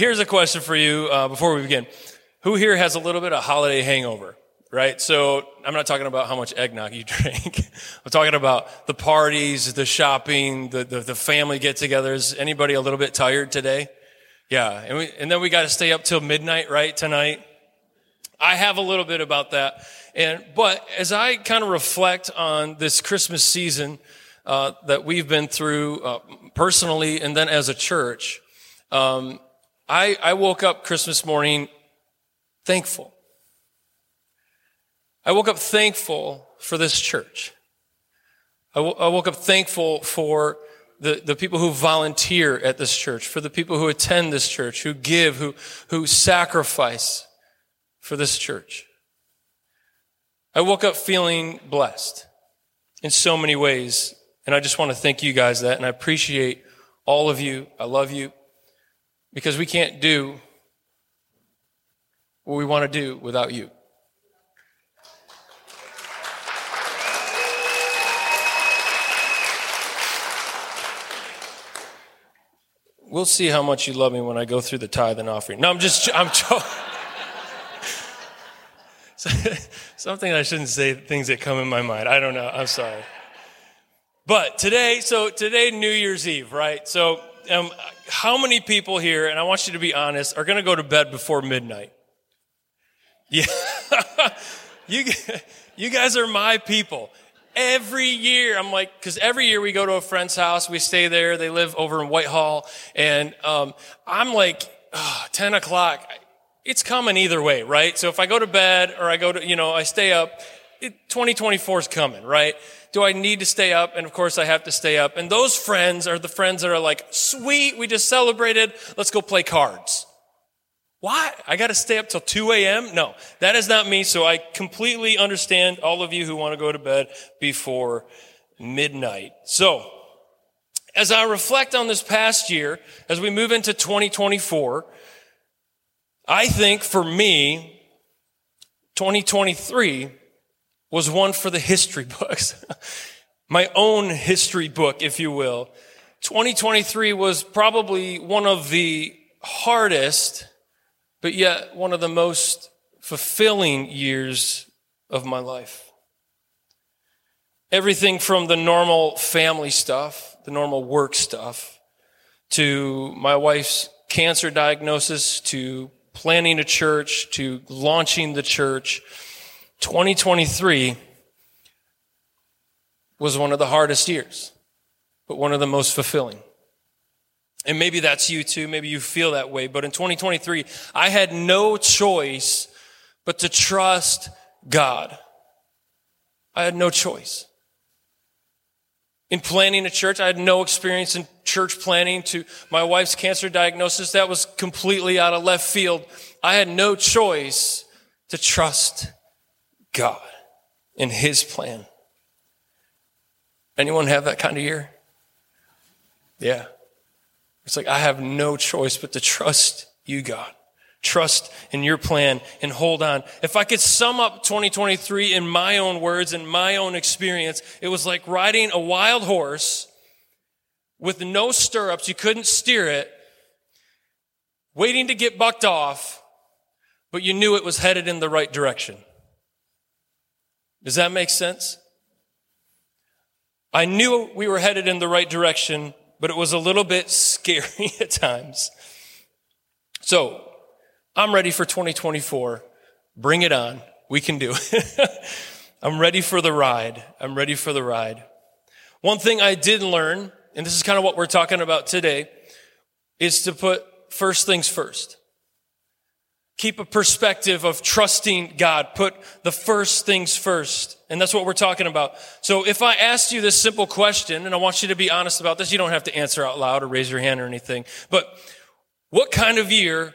here's a question for you before we begin. Who here has a little bit of holiday hangover, right? So I'm not talking about how much eggnog you drink. I'm talking about the parties, the shopping, the family get-togethers. Anybody a little bit tired today? Yeah, and then we got to stay up till midnight, right, tonight? I have a little bit about that. But as I kind of reflect on this Christmas season that we've been through personally and then as a church, I woke up Christmas morning thankful. I woke up thankful for this church. I woke up thankful for the people who volunteer at this church, for the people who attend this church, who give, who sacrifice for this church. I woke up feeling blessed in so many ways, and I just want to thank you guys that, and I appreciate all of you. I love you, because we can't do what we want to do without you. We'll see how much you love me when I go through the tithe and offering. No, I'm joking. Something I shouldn't say, things that come in my mind. I don't know. I'm sorry. But today, New Year's Eve, right? So how many people here, and I want you to be honest, are going to go to bed before midnight? Yeah. You guys are my people. Every year, I'm like, because every year we go to a friend's house, we stay there, they live over in Whitehall, and I'm like, 10 o'clock, it's coming either way, right? So if I go to bed or I go to, I stay up, 2024 is coming, right? Do I need to stay up? And of course I have to stay up. And those friends are the friends that are like, sweet, we just celebrated, let's go play cards. Why? I got to stay up till 2 a.m.? No, that is not me. So I completely understand all of you who want to go to bed before midnight. So as I reflect on this past year, as we move into 2024, I think for me, 2023 was one for the history books, my own history book, if you will. 2023 was probably one of the hardest, but yet one of the most fulfilling years of my life. Everything from the normal family stuff, the normal work stuff, to my wife's cancer diagnosis, to planning a church, to launching the church. 2023 was one of the hardest years, but one of the most fulfilling. And maybe that's you too. Maybe you feel that way. But in 2023, I had no choice but to trust God. I had no choice. In planning a church, I had no experience in church planning, to my wife's cancer diagnosis. That was completely out of left field. I had no choice to trust God in his plan. Anyone have that kind of year? Yeah. It's like, I have no choice but to trust you, God. Trust in your plan and hold on. If I could sum up 2023 in my own words and my own experience, it was like riding a wild horse with no stirrups. You couldn't steer it, waiting to get bucked off, but you knew it was headed in the right direction. Does that make sense? I knew we were headed in the right direction, but it was a little bit scary at times. So I'm ready for 2024. Bring it on. We can do it. I'm ready for the ride. One thing I did learn, and this is kind of what we're talking about today, is to put first things first. Keep a perspective of trusting God. Put the first things first. And that's what we're talking about. So if I asked you this simple question, and I want you to be honest about this, you don't have to answer out loud or raise your hand or anything, but what kind of year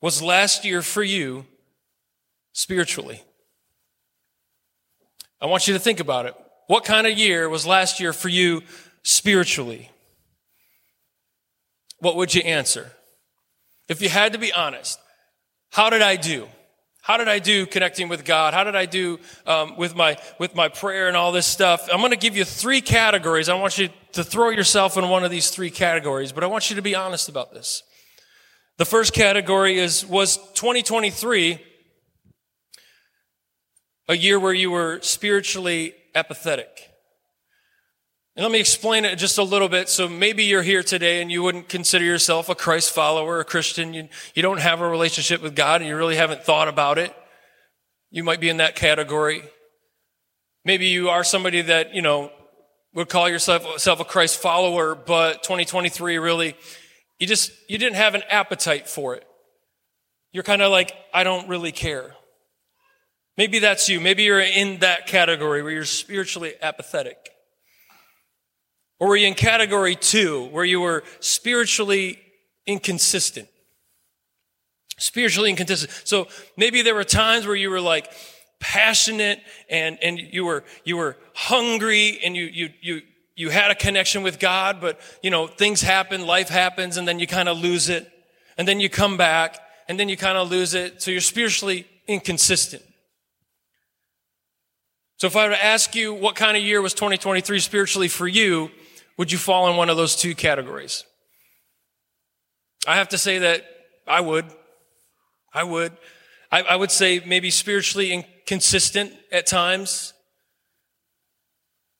was last year for you spiritually? I want you to think about it. What kind of year was last year for you spiritually? What would you answer? If you had to be honest, how did I do? How did I do connecting with God? How did I do with my prayer and all this stuff? I'm going to give you three categories. I want you to throw yourself in one of these three categories, but I want you to be honest about this. The first category was 2023 a year where you were spiritually apathetic? And let me explain it just a little bit. So maybe you're here today and you wouldn't consider yourself a Christ follower, a Christian. You don't have a relationship with God and you really haven't thought about it. You might be in that category. Maybe you are somebody that, would call yourself a Christ follower, but 2023 really, you didn't have an appetite for it. You're kind of like, I don't really care. Maybe that's you. Maybe you're in that category where you're spiritually apathetic. Or were you in category 2, where you were spiritually inconsistent? Spiritually inconsistent. So maybe there were times where you were like passionate and you were hungry and you had a connection with God, but things happen, life happens, and then you kind of lose it. And then you come back and then you kind of lose it. So you're spiritually inconsistent. So if I were to ask you what kind of year was 2023 spiritually for you, would you fall in one of those two categories? I have to say that I would. I would say maybe spiritually inconsistent at times,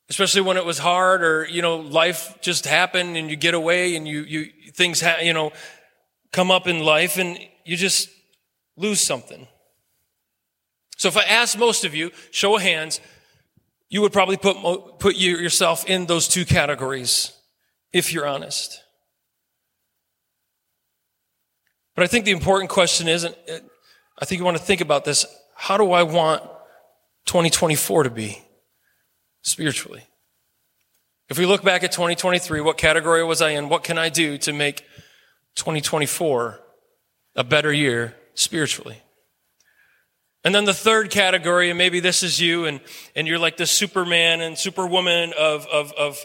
especially when it was hard or, life just happened and you get away and things come up in life and you just lose something. So if I asked most of you, show of hands, you would probably put yourself in those two categories, if you're honest. But I think the important question is, and I think you want to think about this, how do I want 2024 to be spiritually? If we look back at 2023, what category was I in? What can I do to make 2024 a better year spiritually? And then the third category, and maybe this is you, and you're like this Superman and Superwoman of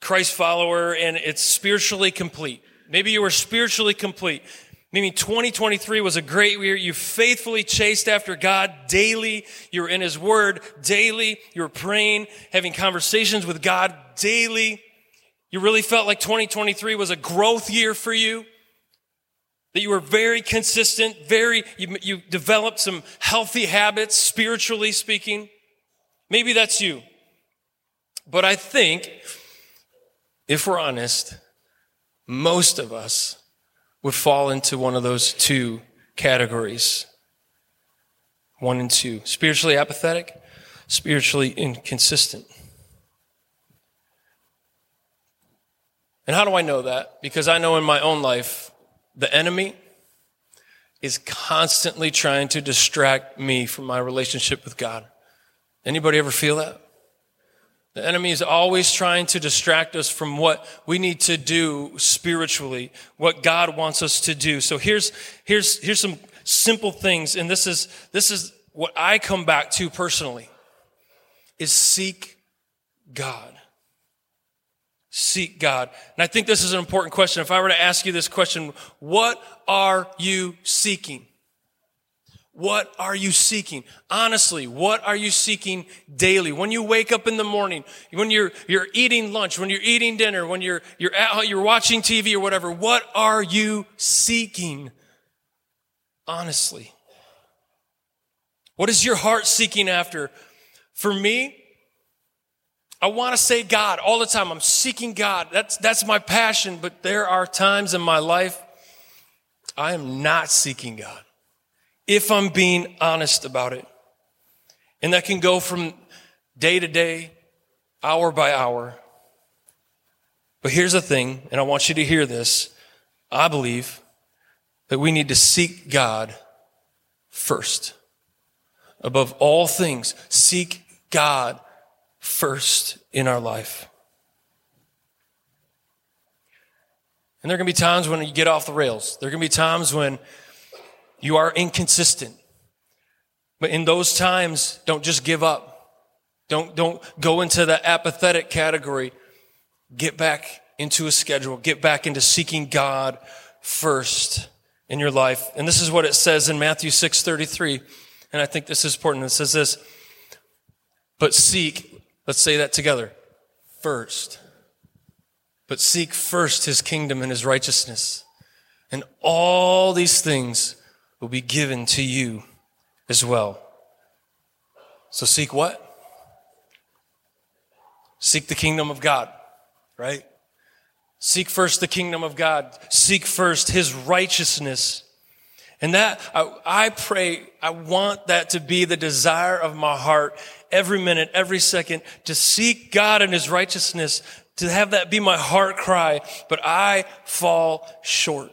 Christ follower, and it's spiritually complete. Maybe you were spiritually complete. Meaning 2023 was a great year. You faithfully chased after God daily. You were in His Word daily. You were praying, having conversations with God daily. You really felt like 2023 was a growth year for you. That you were very consistent, you developed some healthy habits, spiritually speaking. Maybe that's you. But I think, if we're honest, most of us would fall into one of those two categories. 1 and 2. Spiritually apathetic, spiritually inconsistent. And how do I know that? Because I know in my own life, the enemy is constantly trying to distract me from my relationship with God. Anybody ever feel that? The enemy is always trying to distract us from what we need to do spiritually, what God wants us to do. So here's some simple things, and this is what I come back to personally, is seek God. Seek God. And I think this is an important question. If I were to ask you this question, what are you seeking? What are you seeking? Honestly, what are you seeking daily? When you wake up in the morning, when you're eating lunch, when you're eating dinner, when you're at, you're watching TV or whatever, what are you seeking? Honestly. What is your heart seeking after? For me, I want to say God all the time. I'm seeking God. That's my passion. But there are times in my life I am not seeking God, if I'm being honest about it. And that can go from day to day, hour by hour. But here's the thing, and I want you to hear this. I believe that we need to seek God first. Above all things, seek God first in our life. And there are going to be times when you get off the rails. There are going to be times when you are inconsistent. But in those times, don't just give up. Don't go into the apathetic category. Get back into a schedule. Get back into seeking God first in your life. And this is what it says in Matthew 6:33. And I think this is important. It says this, but seek. Let's say that together. First. But seek first His kingdom and His righteousness, and all these things will be given to you as well. So seek what? Seek the kingdom of God, right? Seek first the kingdom of God. Seek first his righteousness. And that, I pray, I want that to be the desire of my heart every minute, every second, to seek God and his righteousness, to have that be my heart cry, but I fall short.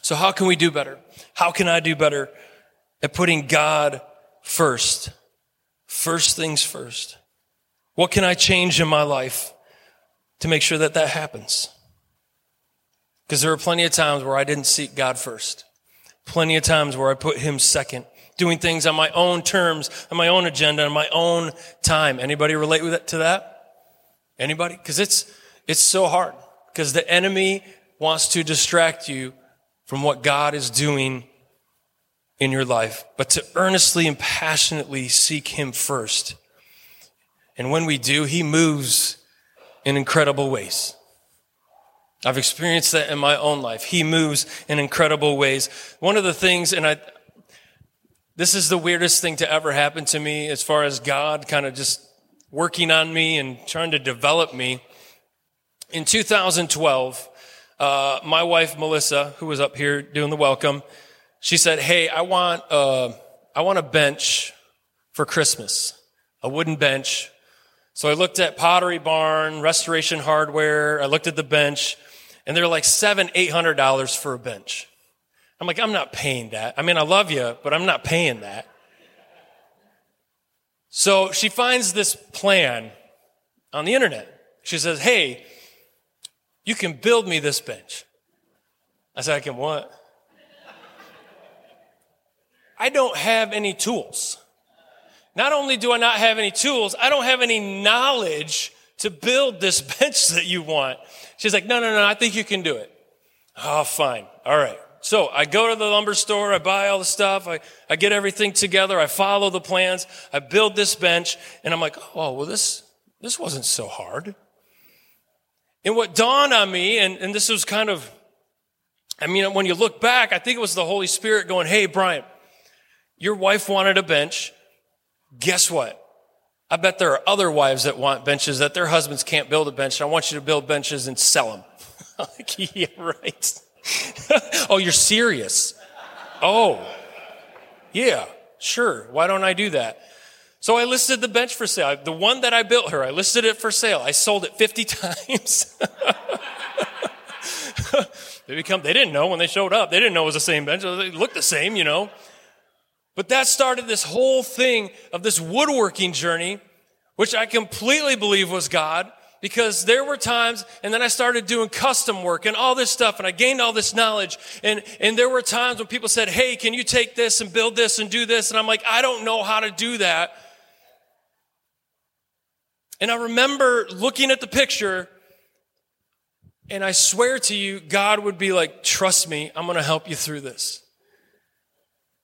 So how can we do better? How can I do better at putting God first? First things first. What can I change in my life to make sure that that happens? Because there are plenty of times where I didn't seek God first. Plenty of times where I put him second, doing things on my own terms, on my own agenda, on my own time. Anybody relate with that to that? Anybody? Because it's so hard. Because the enemy wants to distract you from what God is doing in your life. But to earnestly and passionately seek him first. And when we do, he moves in incredible ways. I've experienced that in my own life. He moves in incredible ways. One of the things, and this is the weirdest thing to ever happen to me as far as God kind of just working on me and trying to develop me. In 2012, my wife, Melissa, who was up here doing the welcome, she said, hey, I want a bench for Christmas, a wooden bench. So I looked at Pottery Barn, Restoration Hardware. I looked at the bench, and they're like $700-800 for a bench. I'm like, I'm not paying that. I mean, I love you, but I'm not paying that. So she finds this plan on the internet. She says, hey, you can build me this bench. I said, I can what? I don't have any tools. Not only do I not have any tools, I don't have any knowledge to build this bench that you want. She's like, no, I think you can do it. Oh, fine. All right. So I go to the lumber store. I buy all the stuff. I get everything together. I follow the plans. I build this bench. And I'm like, oh, well, this wasn't so hard. And what dawned on me, and this was kind of, I mean, when you look back, I think it was the Holy Spirit going, hey, Brian, your wife wanted a bench. Guess what? I bet there are other wives that want benches that their husbands can't build a bench. I want you to build benches and sell them. Like, yeah, right. Oh, you're serious? Oh, yeah, sure. Why don't I do that? So I listed the bench for sale. The one that I built her, I listed it for sale. I sold it 50 times. They didn't know when they showed up. They didn't know it was the same bench. It looked the same, you know. But that started this whole thing of this woodworking journey, which I completely believe was God, because there were times, and then I started doing custom work and all this stuff, and I gained all this knowledge. And there were times when people said, hey, can you take this and build this and do this? And I'm like, I don't know how to do that. And I remember looking at the picture, and I swear to you, God would be like, trust me, I'm going to help you through this.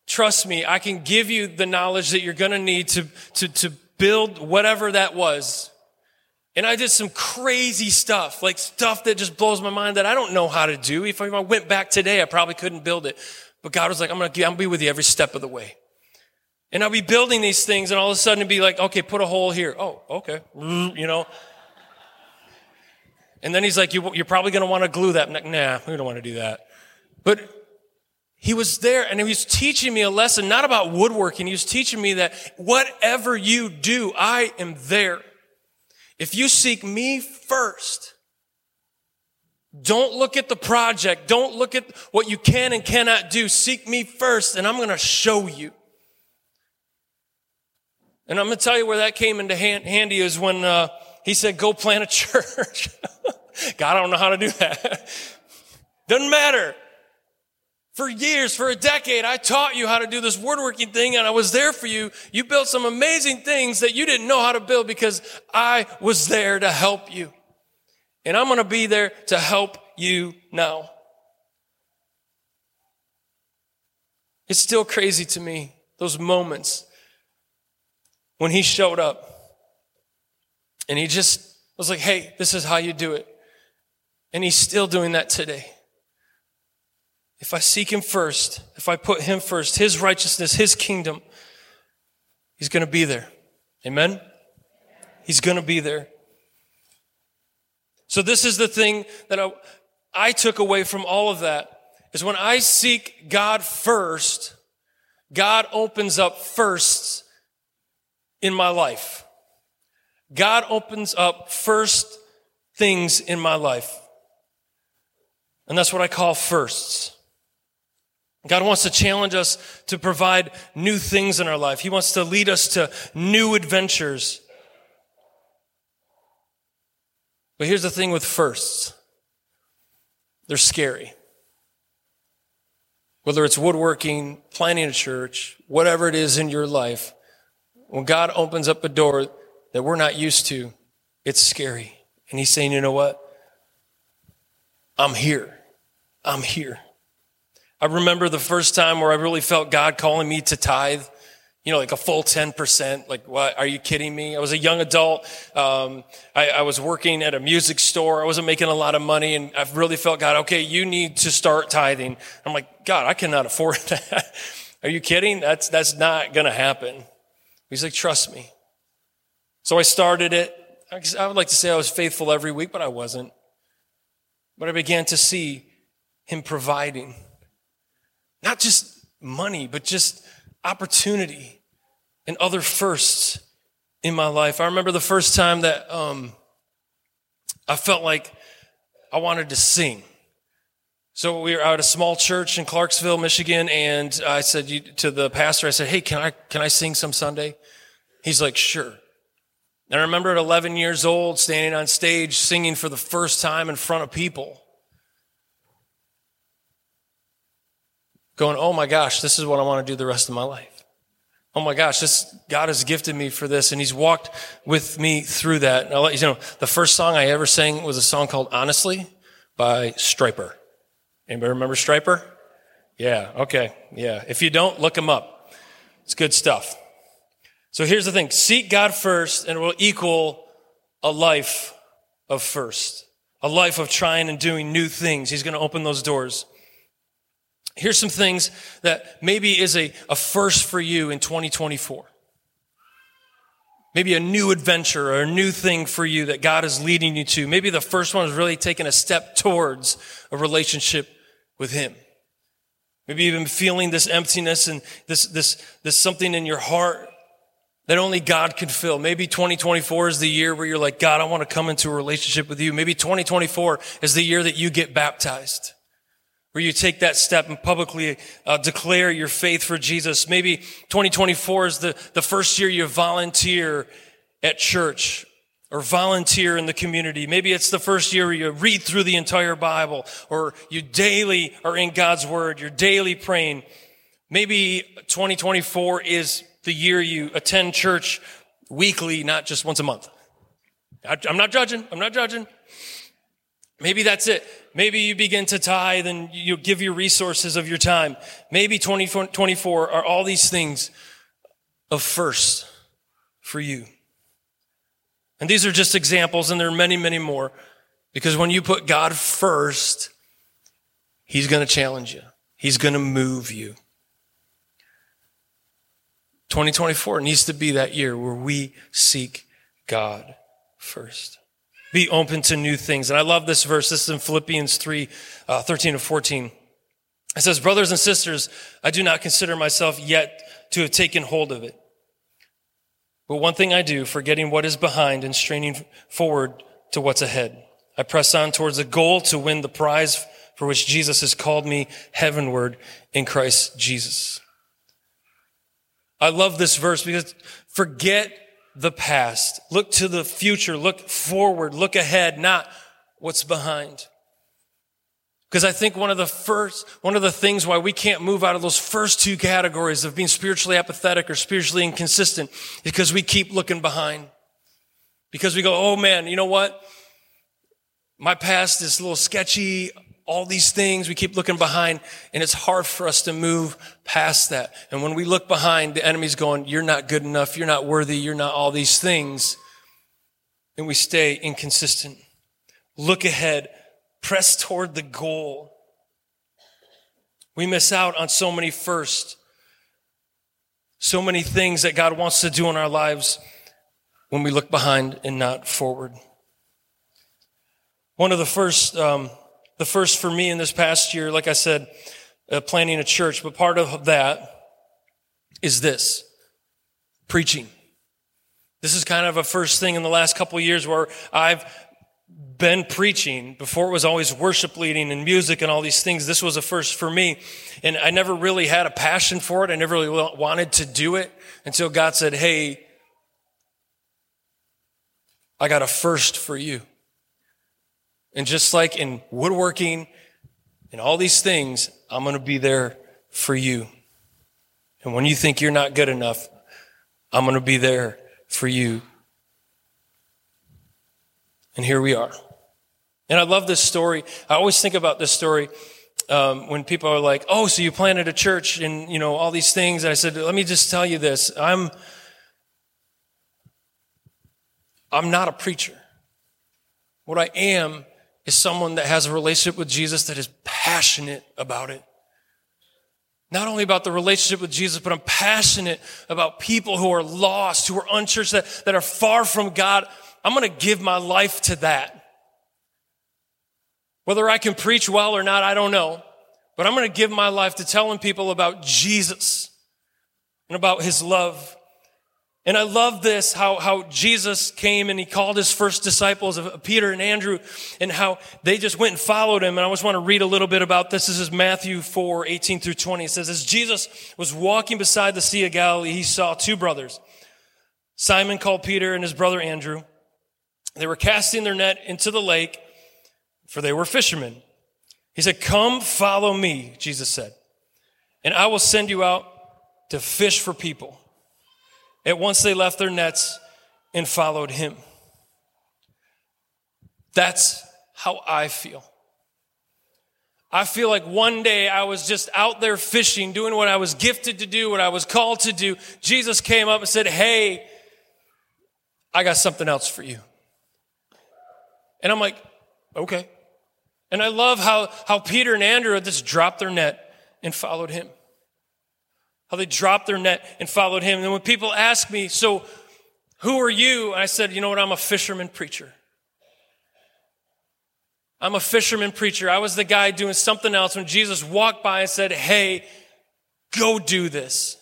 Trust me, I can give you the knowledge that you're going to need to build whatever that was. And I did some crazy stuff, like stuff that just blows my mind that I don't know how to do. If I went back today, I probably couldn't build it. But God was like, I'm going to be with you every step of the way. And I'll be building these things, and all of a sudden it'd be like, okay, put a hole here. Oh, okay. You know. And then he's like, you're probably going to want to glue that. I'm like, nah, we don't want to do that. But he was there, and he was teaching me a lesson, not about woodworking. He was teaching me that whatever you do, I am there. If you seek me first, don't look at the project. Don't look at what you can and cannot do. Seek me first, and I'm going to show you. And I'm going to tell you where that came into handy is when he said, go plant a church. God, I don't know how to do that. Doesn't matter. For years, for a decade, I taught you how to do this woodworking thing, and I was there for you. You built some amazing things that you didn't know how to build because I was there to help you. And I'm going to be there to help you now. It's still crazy to me, those moments when he showed up and he just was like, hey, this is how you do it. And he's still doing that today. If I seek him first, if I put him first, his righteousness, his kingdom, he's going to be there. Amen? He's going to be there. So this is the thing that I took away from all of that, is when I seek God first, God opens up first in my life. God opens up first things in my life. And that's what I call firsts. God wants to challenge us to provide new things in our life. He wants to lead us to new adventures. But here's the thing with firsts. They're scary. Whether it's woodworking, planning a church, whatever it is in your life, when God opens up a door that we're not used to, it's scary. And he's saying, you know what? I'm here. I'm here. I remember the first time where I really felt God calling me to tithe, you know, like a full 10%. Like, what? Are you kidding me? I was a young adult. I was working at a music store. I wasn't making a lot of money. And I really felt God, okay, you need to start tithing. I'm like, God, I cannot afford that. Are you kidding? That's not going to happen. He's like, trust me. So I started it. I would like to say I was faithful every week, but I wasn't. But I began to see him providing not just money, but just opportunity and other firsts in my life. I remember the first time that I felt like I wanted to sing. So we were out at a small church in Clarksville, Michigan, and I said to the pastor, I said, hey, can I sing some Sunday? He's like, sure. And I remember at 11 years old, standing on stage, singing for the first time in front of people. Going, oh my gosh, this is what I want to do the rest of my life. Oh my gosh, God has gifted me for this, and he's walked with me through that. And I'll let you know, the first song I ever sang was a song called Honestly by Striper. Anybody remember Striper? Yeah, okay, yeah. If you don't, look him up. It's good stuff. So here's the thing. Seek God first, and it will equal a life of first, a life of trying and doing new things. He's going to open those doors. Here's some things that maybe is a first for you in 2024. Maybe a new adventure or a new thing for you that God is leading you to. Maybe the first one is really taking a step towards a relationship with him. Maybe you've been feeling this emptiness and this something in your heart that only God could fill. Maybe 2024 is the year where you're like, God, I want to come into a relationship with you. Maybe 2024 is the year that you get baptized, where you take that step and publicly declare your faith for Jesus. Maybe 2024 is the first year you volunteer at church or volunteer in the community. Maybe it's the first year where you read through the entire Bible, or you daily are in God's word, you're daily praying. Maybe 2024 is the year you attend church weekly, not just once a month. I'm not judging. Maybe that's it. Maybe you begin to tithe and you give your resources of your time. Maybe 2024 are all these things of first for you. And these are just examples, and there are many, many more, because when you put God first, he's going to challenge you. He's going to move you. 2024 needs to be that year where we seek God first. Be open to new things. And I love this verse. This is in Philippians 3, 13 and 14. It says, brothers and sisters, I do not consider myself yet to have taken hold of it. But one thing I do, forgetting what is behind and straining forward to what's ahead, I press on towards the goal to win the prize for which Jesus has called me heavenward in Christ Jesus. I love this verse because forget the past. Look to the future. Look forward. Look ahead, not what's behind. Because I think one of the things why we can't move out of those first two categories of being spiritually apathetic or spiritually inconsistent is because we keep looking behind. Because we go, oh man, you know what? My past is a little sketchy. All these things, we keep looking behind, and it's hard for us to move past that. And when we look behind, the enemy's going, you're not good enough, you're not worthy, you're not all these things. And we stay inconsistent. Look ahead, press toward the goal. We miss out on so many firsts, so many things that God wants to do in our lives when we look behind and not forward. One of the first for me in this past year, like I said, planning a church, but part of that is this, preaching. This is kind of a first thing in the last couple of years where I've been preaching. Before it was always worship leading and music and all these things. This was a first for me. And I never really had a passion for it. I never really wanted to do it until God said, hey, I got a first for you. And just like in woodworking and all these things, I'm going to be there for you. And when you think you're not good enough, I'm going to be there for you. And here we are. And I love this story. I always think about this story when people are like, oh, so you planted a church and, you know, all these things. And I said, let me just tell you this. I'm not a preacher. What I am is someone that has a relationship with Jesus that is passionate about it. Not only about the relationship with Jesus, but I'm passionate about people who are lost, who are unchurched, that are far from God. I'm going to give my life to that. Whether I can preach well or not, I don't know. But I'm going to give my life to telling people about Jesus and about his love. And I love this, how Jesus came and he called his first disciples, Peter and Andrew, and how they just went and followed him. And I just want to read a little bit about this. This is Matthew 4, 18 through 20. It says, as Jesus was walking beside the Sea of Galilee, he saw two brothers, Simon called Peter and his brother Andrew. They were casting their net into the lake, for they were fishermen. He said, come follow me, Jesus said, and I will send you out to fish for people. At once they left their nets and followed him. That's how I feel. I feel like one day I was just out there fishing, doing what I was gifted to do, what I was called to do. Jesus came up and said, hey, I got something else for you. And I'm like, okay. And I love how Peter and Andrew just dropped their net and followed him. How they dropped their net and followed him. And when people ask me, so who are you? I said, you know what? I'm a fisherman preacher. I'm a fisherman preacher. I was the guy doing something else when Jesus walked by and said, hey, go do this.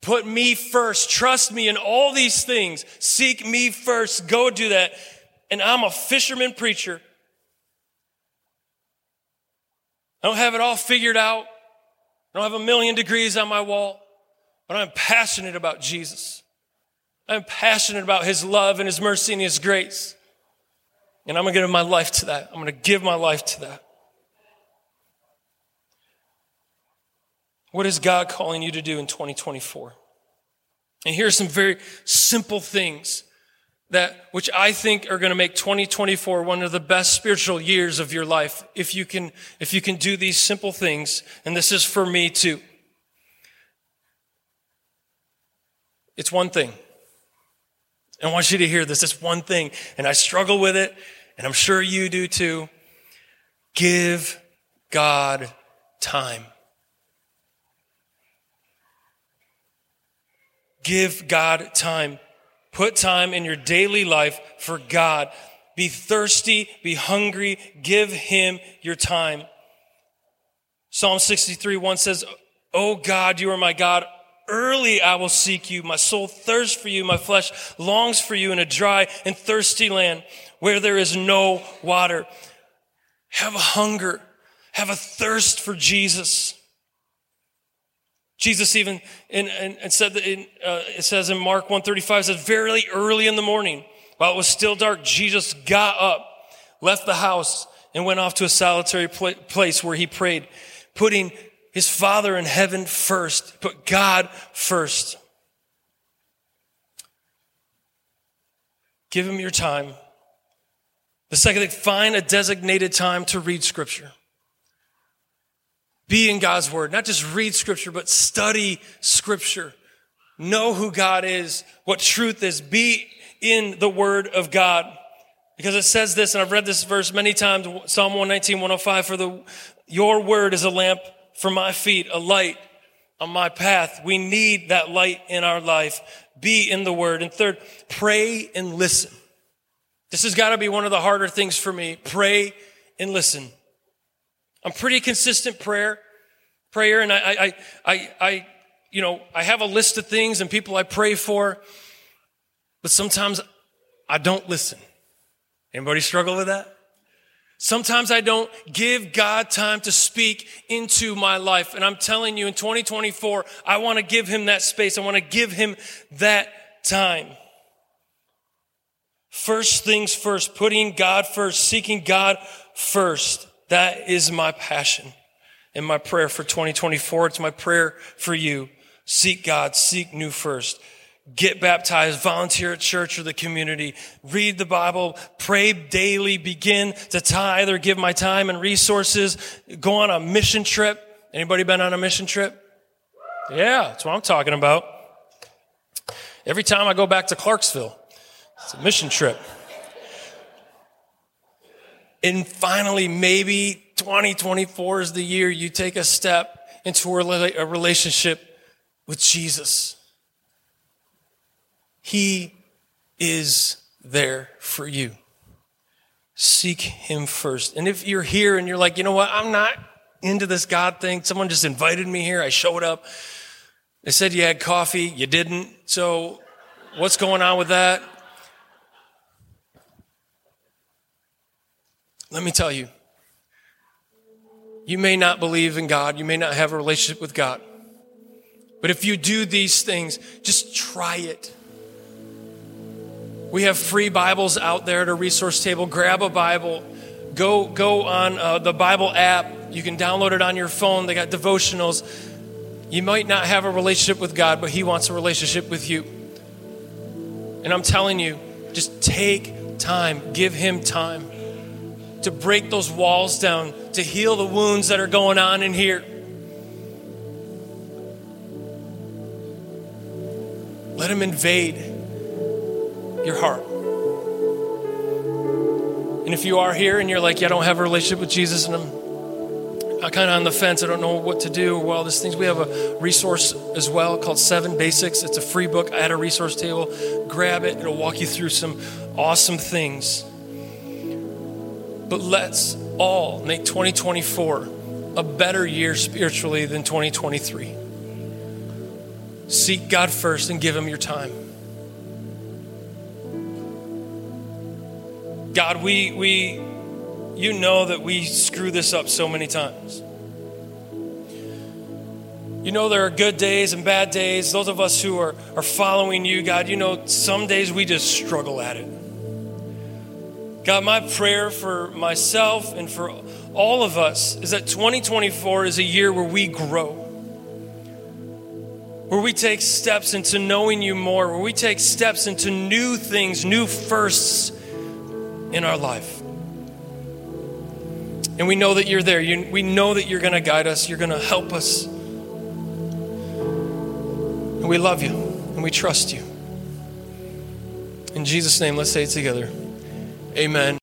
Put me first. Trust me in all these things. Seek me first. Go do that. And I'm a fisherman preacher. I don't have it all figured out. I don't have a million degrees on my wall, but I'm passionate about Jesus. I'm passionate about his love and his mercy and his grace. And I'm going to give my life to that. I'm going to give my life to that. What is God calling you to do in 2024? And here are some very simple things which I think are going to make 2024 one of the best spiritual years of your life. If you can do these simple things, and this is for me too. It's one thing. I want you to hear this. It's one thing, and I struggle with it, and I'm sure you do too. Give God time. Give God time. Put time in your daily life for God. Be thirsty, be hungry, give him your time. Psalm 63:1 says, oh God, you are my God. Early I will seek you. My soul thirsts for you. My flesh longs for you in a dry and thirsty land where there is no water. Have a hunger. Have a thirst for Jesus. Jesus even said that it says in Mark 1:35, it says, very early in the morning, while it was still dark, Jesus got up, left the house, and went off to a solitary place where he prayed, putting his Father in heaven first, put God first. Give him your time. The second thing, find a designated time to read Scripture. Be in God's word, not just read Scripture, but study Scripture. Know who God is, what truth is. Be in the word of God. Because it says this, and I've read this verse many times, Psalm 119, 105, for the Your word is a lamp for my feet, a light on my path. We need that light in our life. Be in the word. And third, pray and listen. This has got to be one of the harder things for me. Pray and listen. I'm pretty consistent prayer, and I have a list of things and people I pray for, but sometimes I don't listen. Anybody struggle with that? Sometimes I don't give God time to speak into my life. And I'm telling you, in 2024, I want to give him that space. I want to give him that time. First things first, putting God first, seeking God first. That is my passion and my prayer for 2024. It's my prayer for you. Seek God, seek new first. Get baptized, volunteer at church or the community, read the Bible, pray daily, begin to tithe or give my time and resources, go on a mission trip. Anybody been on a mission trip? Yeah, that's what I'm talking about. Every time I go back to Clarksville, it's a mission trip. And finally, maybe 2024 is the year you take a step into a relationship with Jesus. He is there for you. Seek him first. And if you're here and you're like, you know what, I'm not into this God thing. Someone just invited me here. I showed up. They said you had coffee. You didn't. So what's going on with that? Let me tell you, you may not believe in God. You may not have a relationship with God. But if you do these things, just try it. We have free Bibles out there at a resource table. Grab a Bible. Go on the Bible app. You can download it on your phone. They got devotionals. You might not have a relationship with God, but he wants a relationship with you. And I'm telling you, just take time. Give him time to break those walls down, to heal the wounds that are going on in here. Let him invade your heart. And if you are here and you're like, yeah, I don't have a relationship with Jesus and I'm kind of on the fence, I don't know what to do, well, these things, we have a resource as well called 7 Basics. It's a free book at a resource table. Grab it. It'll walk you through some awesome things. But let's all make 2024 a better year spiritually than 2023. Seek God first and give him your time. God, we you know that we screw this up so many times. You know there are good days and bad days. Those of us who are following you, God, you know some days we just struggle at it. God, my prayer for myself and for all of us is that 2024 is a year where we grow, where we take steps into knowing you more, where we take steps into new things, new firsts in our life. And we know that you're there. We know that you're going to guide us. You're going to help us. And we love you and we trust you. In Jesus' name, let's say it together. Amen.